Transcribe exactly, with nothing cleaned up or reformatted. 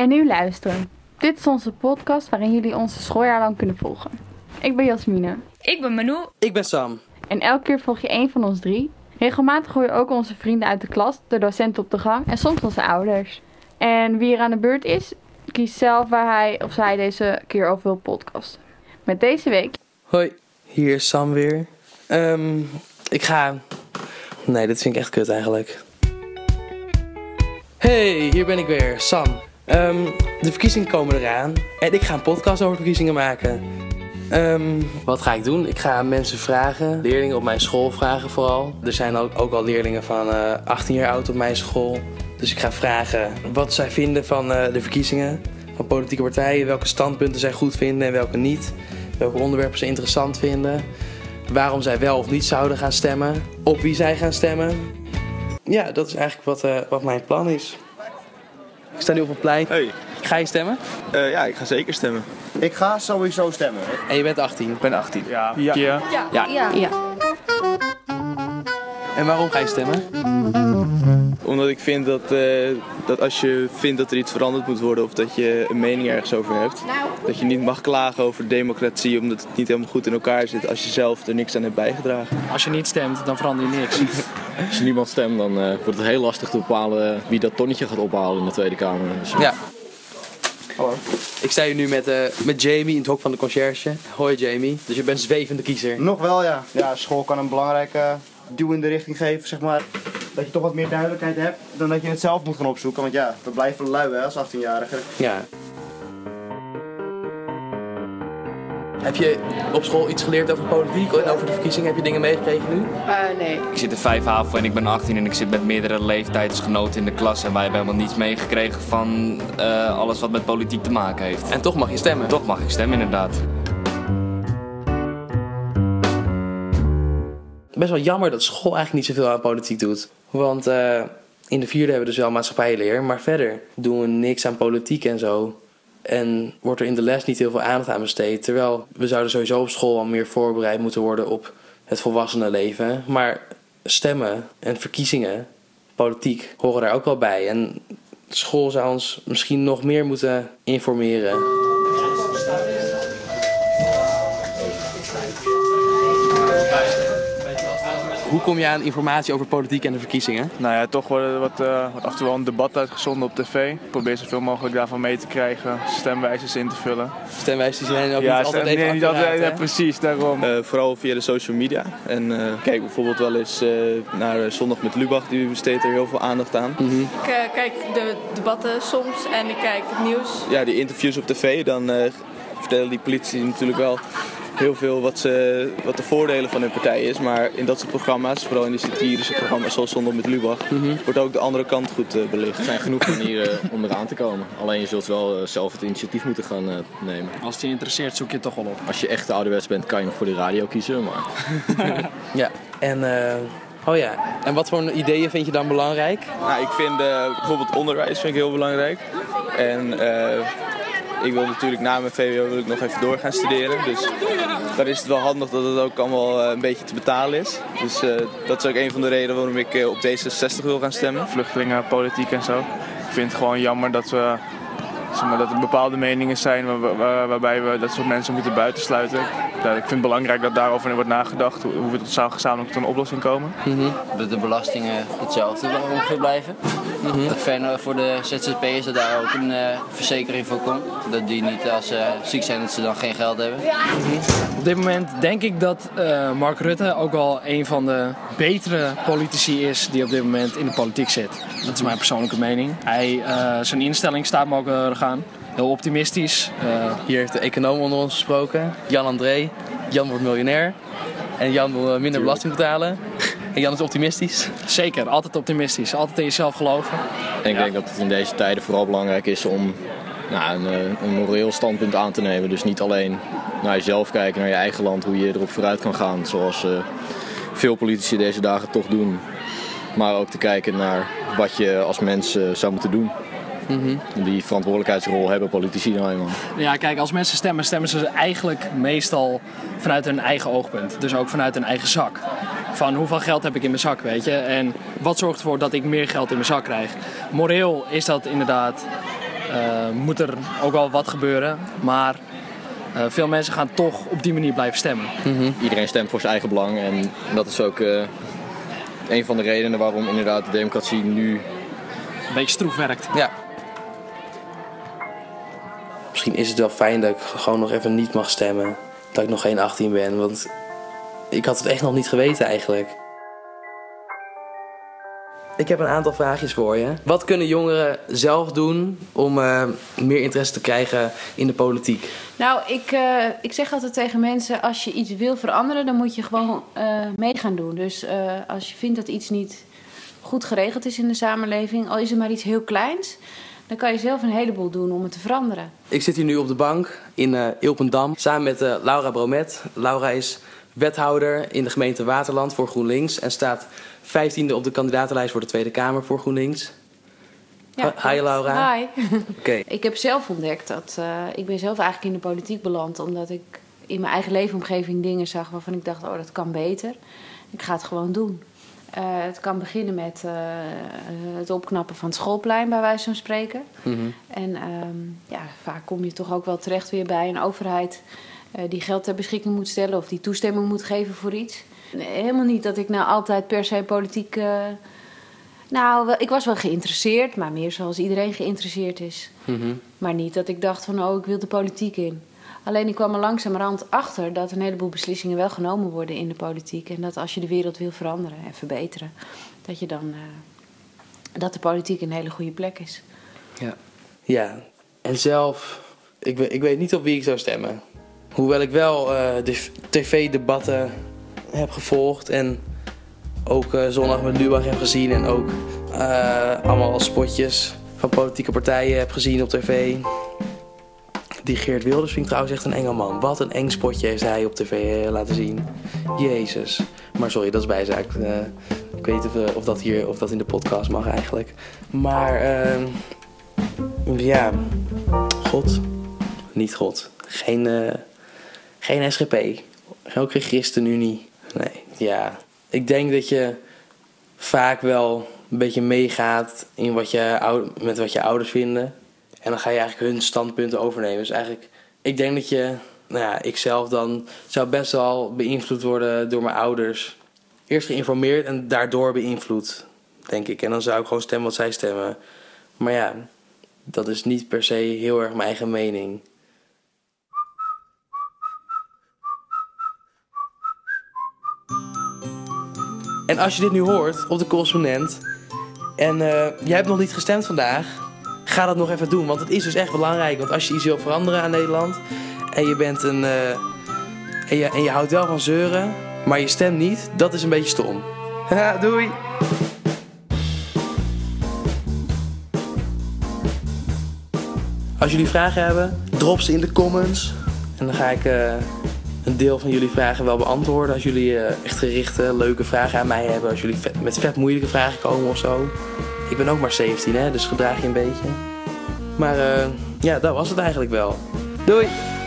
en nu luisteren. Dit is onze podcast waarin jullie onze schooljaar lang kunnen volgen. Ik ben Jasmine. Ik ben Manu. Ik ben Sam. En elke keer volg je één van ons drie. Regelmatig hoor je ook onze vrienden uit de klas, de docenten op de gang en soms onze ouders. En wie er aan de beurt is, kiest zelf waar hij of zij deze keer over wil podcasten. Met deze week... Hoi, hier is Sam weer. Um, ik ga... Nee, dit vind ik echt kut eigenlijk. Hey, hier ben ik weer, Sam. Um, de verkiezingen komen eraan en ik ga een podcast over verkiezingen maken. Um, wat ga ik doen? Ik ga mensen vragen, leerlingen op mijn school vragen vooral. Er zijn ook al leerlingen van uh, achttien jaar oud op mijn school. Dus ik ga vragen wat zij vinden van uh, de verkiezingen, van politieke partijen. Welke standpunten zij goed vinden en welke niet. Welke onderwerpen ze interessant vinden. Waarom zij wel of niet zouden gaan stemmen. Op wie zij gaan stemmen. Ja, dat is eigenlijk wat, uh, wat mijn plan is. Ik sta nu op het plein. Hey. Ga je stemmen? Uh, ja, ik ga zeker stemmen. Ik ga sowieso stemmen. En je bent achttien? Ik ben achttien. Ja. Ja. Ja. Ja. Ja. Ja. Ja. En waarom ga je stemmen? Omdat ik vind dat, uh, dat als je vindt dat er iets veranderd moet worden of dat je een mening ergens over hebt, dat je niet mag klagen over democratie omdat het niet helemaal goed in elkaar zit als je zelf er niks aan hebt bijgedragen. Als je niet stemt, dan verander je niks. Als je niemand stemt, dan uh, wordt het heel lastig te bepalen wie dat tonnetje gaat ophalen in de Tweede Kamer. Dus, ja. Hallo. Ik sta hier nu met, uh, met Jamie in het hok van de conciërge. Hoi Jamie, dus je bent zwevende kiezer. Nog wel ja. Ja, school kan een belangrijke duw in de richting geven, zeg maar. Dat je toch wat meer duidelijkheid hebt dan dat je het zelf moet gaan opzoeken. Want ja, dat blijft wel lui hè, als achttienjarige. Ja. Heb je op school iets geleerd over politiek en over de verkiezingen? Heb je dingen meegekregen nu? Uh, nee. Ik zit in Vijfhaven en ik ben achttien en ik zit met meerdere leeftijdsgenoten in de klas. En wij hebben helemaal niets meegekregen van uh, alles wat met politiek te maken heeft. En toch mag je stemmen? Toch mag ik stemmen, inderdaad. Best wel jammer dat school eigenlijk niet zoveel aan politiek doet. Want uh, in de vierde hebben we dus wel maatschappijleer, maar verder doen we niks aan politiek en zo. En wordt er in de les niet heel veel aandacht aan besteed. Terwijl we zouden sowieso op school al meer voorbereid moeten worden op het volwassenenleven. Maar stemmen en verkiezingen, politiek, horen daar ook wel bij. En school zou ons misschien nog meer moeten informeren. Hoe kom je aan informatie over politiek en de verkiezingen? Nou ja, toch wordt wat, uh, wat af en toe wel een debat uitgezonden op tv. Ik probeer zoveel mogelijk daarvan mee te krijgen, stemwijzers in te vullen. Stemwijzers zijn ook ja, niet altijd even nee, niet altijd, ja, precies, daarom. Uh, vooral via de social media. En uh, kijk bijvoorbeeld wel eens uh, naar Zondag met Lubach, die besteedt er heel veel aandacht aan. Mm-hmm. Ik uh, kijk de debatten soms en ik kijk het nieuws. Ja, die interviews op tv, dan uh, vertellen die politici natuurlijk wel heel veel wat, ze, wat de voordelen van hun partij is. Maar in dat soort programma's, vooral in die satirische programma's zoals Zondag met Lubach, mm-hmm, wordt ook de andere kant goed uh, belicht. Er zijn genoeg manieren om eraan te komen. Alleen je zult wel uh, zelf het initiatief moeten gaan uh, nemen. Als het je interesseert, zoek je het toch wel op. Als je echt ouderwets bent, kan je nog voor de radio kiezen. Maar... ja, en... Uh... Oh ja, en wat voor ideeën vind je dan belangrijk? Nou, ik vind uh, bijvoorbeeld onderwijs vind ik heel belangrijk. En... Uh, Ik wil natuurlijk na mijn V W O wil ik nog even door gaan studeren, dus daar is het wel handig dat het ook allemaal een beetje te betalen is. Dus uh, dat is ook een van de redenen waarom ik op D zesenzestig wil gaan stemmen. Vluchtelingenpolitiek en zo. Ik vind het gewoon jammer dat, we, zeg maar, dat er bepaalde meningen zijn waar, waar, waarbij we dat soort mensen moeten buitensluiten. Ja, ik vind het belangrijk dat daarover wordt nagedacht, hoe we tot gezamenlijk tot een oplossing komen. Mm-hmm. Dat de belastingen hetzelfde ongeveer blijven. Mm-hmm. Dat verder voor de Z Z P'ers dat daar ook een uh, verzekering voor komt. Dat die niet als ze uh, ziek zijn dat ze dan geen geld hebben. Mm-hmm. Op dit moment denk ik dat uh, Mark Rutte ook wel een van de betere politici is die op dit moment in de politiek zit. Dat is mijn persoonlijke mening. Hij, uh, zijn instelling staat me ook erg aan. Heel optimistisch. Uh, Hier heeft de econoom onder ons gesproken. Jan-André. Jan wordt miljonair. En Jan wil minder Tuur. belasting betalen. En Jan is optimistisch? Zeker, altijd optimistisch. Altijd in jezelf geloven. En ik ja. denk dat het in deze tijden vooral belangrijk is om nou, een, een moreel standpunt aan te nemen. Dus niet alleen naar jezelf kijken, naar je eigen land, hoe je erop vooruit kan gaan. Zoals uh, veel politici deze dagen toch doen. Maar ook te kijken naar wat je als mens uh, zou moeten doen. Mm-hmm. Die verantwoordelijkheidsrol hebben politici nou eenmaal. Ja, kijk, als mensen stemmen, stemmen ze eigenlijk meestal vanuit hun eigen oogpunt. Dus ook vanuit hun eigen zak. Van hoeveel geld heb ik in mijn zak, weet je? En wat zorgt ervoor dat ik meer geld in mijn zak krijg? Moreel is dat inderdaad uh, moet er ook wel wat gebeuren. Maar uh, veel mensen gaan toch op die manier blijven stemmen. Mm-hmm. Iedereen stemt voor zijn eigen belang. En dat is ook uh, een van de redenen waarom inderdaad de democratie nu een beetje stroef werkt. Ja. Misschien is het wel fijn dat ik gewoon nog even niet mag stemmen. Dat ik nog geen achttien ben, want ik had het echt nog niet geweten eigenlijk. Ik heb een aantal vraagjes voor je. Wat kunnen jongeren zelf doen om uh, meer interesse te krijgen in de politiek? Nou, ik, uh, ik zeg altijd tegen mensen, als je iets wil veranderen, dan moet je gewoon uh, mee gaan doen. Dus uh, als je vindt dat iets niet goed geregeld is in de samenleving, al is het maar iets heel kleins, dan kan je zelf een heleboel doen om het te veranderen. Ik zit hier nu op de bank in uh, Ilpendam samen met uh, Laura Bromet. Laura is wethouder in de gemeente Waterland voor GroenLinks en staat vijftiende op de kandidatenlijst voor de Tweede Kamer voor GroenLinks. Ja, hi goed. Laura. Hi. Okay. Ik heb zelf ontdekt dat uh, ik ben zelf eigenlijk in de politiek beland omdat ik in mijn eigen leefomgeving dingen zag waarvan ik dacht, oh, dat kan beter. Ik ga het gewoon doen. Uh, het kan beginnen met uh, het opknappen van het schoolplein, bij wijze van spreken. Mm-hmm. En um, ja, vaak kom je toch ook wel terecht weer bij een overheid uh, die geld ter beschikking moet stellen of die toestemming moet geven voor iets. Helemaal niet dat ik nou altijd per se politiek... Uh, nou, ik was wel geïnteresseerd, maar meer zoals iedereen geïnteresseerd is. Mm-hmm. Maar niet dat ik dacht van, oh, ik wil de politiek in. Alleen ik kwam er langzamerhand achter dat een heleboel beslissingen wel genomen worden in de politiek. En dat als je de wereld wil veranderen en verbeteren, dat je dan uh, dat de politiek een hele goede plek is. Ja, ja. En zelf, ik, ik weet niet op wie ik zou stemmen. Hoewel ik wel uh, de tv-debatten heb gevolgd en ook uh, Zondag met Lubach heb gezien. En ook uh, allemaal spotjes van politieke partijen heb gezien op tv. Die Geert Wilders vind ik trouwens echt een enge man. Wat een eng spotje heeft hij op tv laten zien. Jezus. Maar sorry, dat is bijzaak. Uh, ik weet niet of, of dat hier of dat in de podcast mag eigenlijk. Maar uh, ja, God. Niet God. Geen, uh, geen S G P. Ook geen ChristenUnie. Nee, ja. Ik denk dat je vaak wel een beetje meegaat in wat je oud, met wat je ouders vinden. En dan ga je eigenlijk hun standpunten overnemen. Dus eigenlijk, ik denk dat je, nou ja, ik zelf dan zou best wel beïnvloed worden door mijn ouders. Eerst geïnformeerd en daardoor beïnvloed, denk ik. En dan zou ik gewoon stemmen wat zij stemmen. Maar ja, dat is niet per se heel erg mijn eigen mening. En als je dit nu hoort op de correspondent en uh, jij hebt nog niet gestemd vandaag, ga dat nog even doen, want het is dus echt belangrijk. Want als je iets wil veranderen aan Nederland en je, bent een, uh, en je, en je houdt wel van zeuren, maar je stemt niet, dat is een beetje stom. Haha, doei! Als jullie vragen hebben, drop ze in de comments. En dan ga ik uh, een deel van jullie vragen wel beantwoorden. Als jullie uh, echt gerichte, leuke vragen aan mij hebben. Als jullie vet, met vet moeilijke vragen komen of zo. Ik ben ook maar zeventien, hè, dus gedraag je een beetje. Maar uh, ja, dat was het eigenlijk wel. Doei!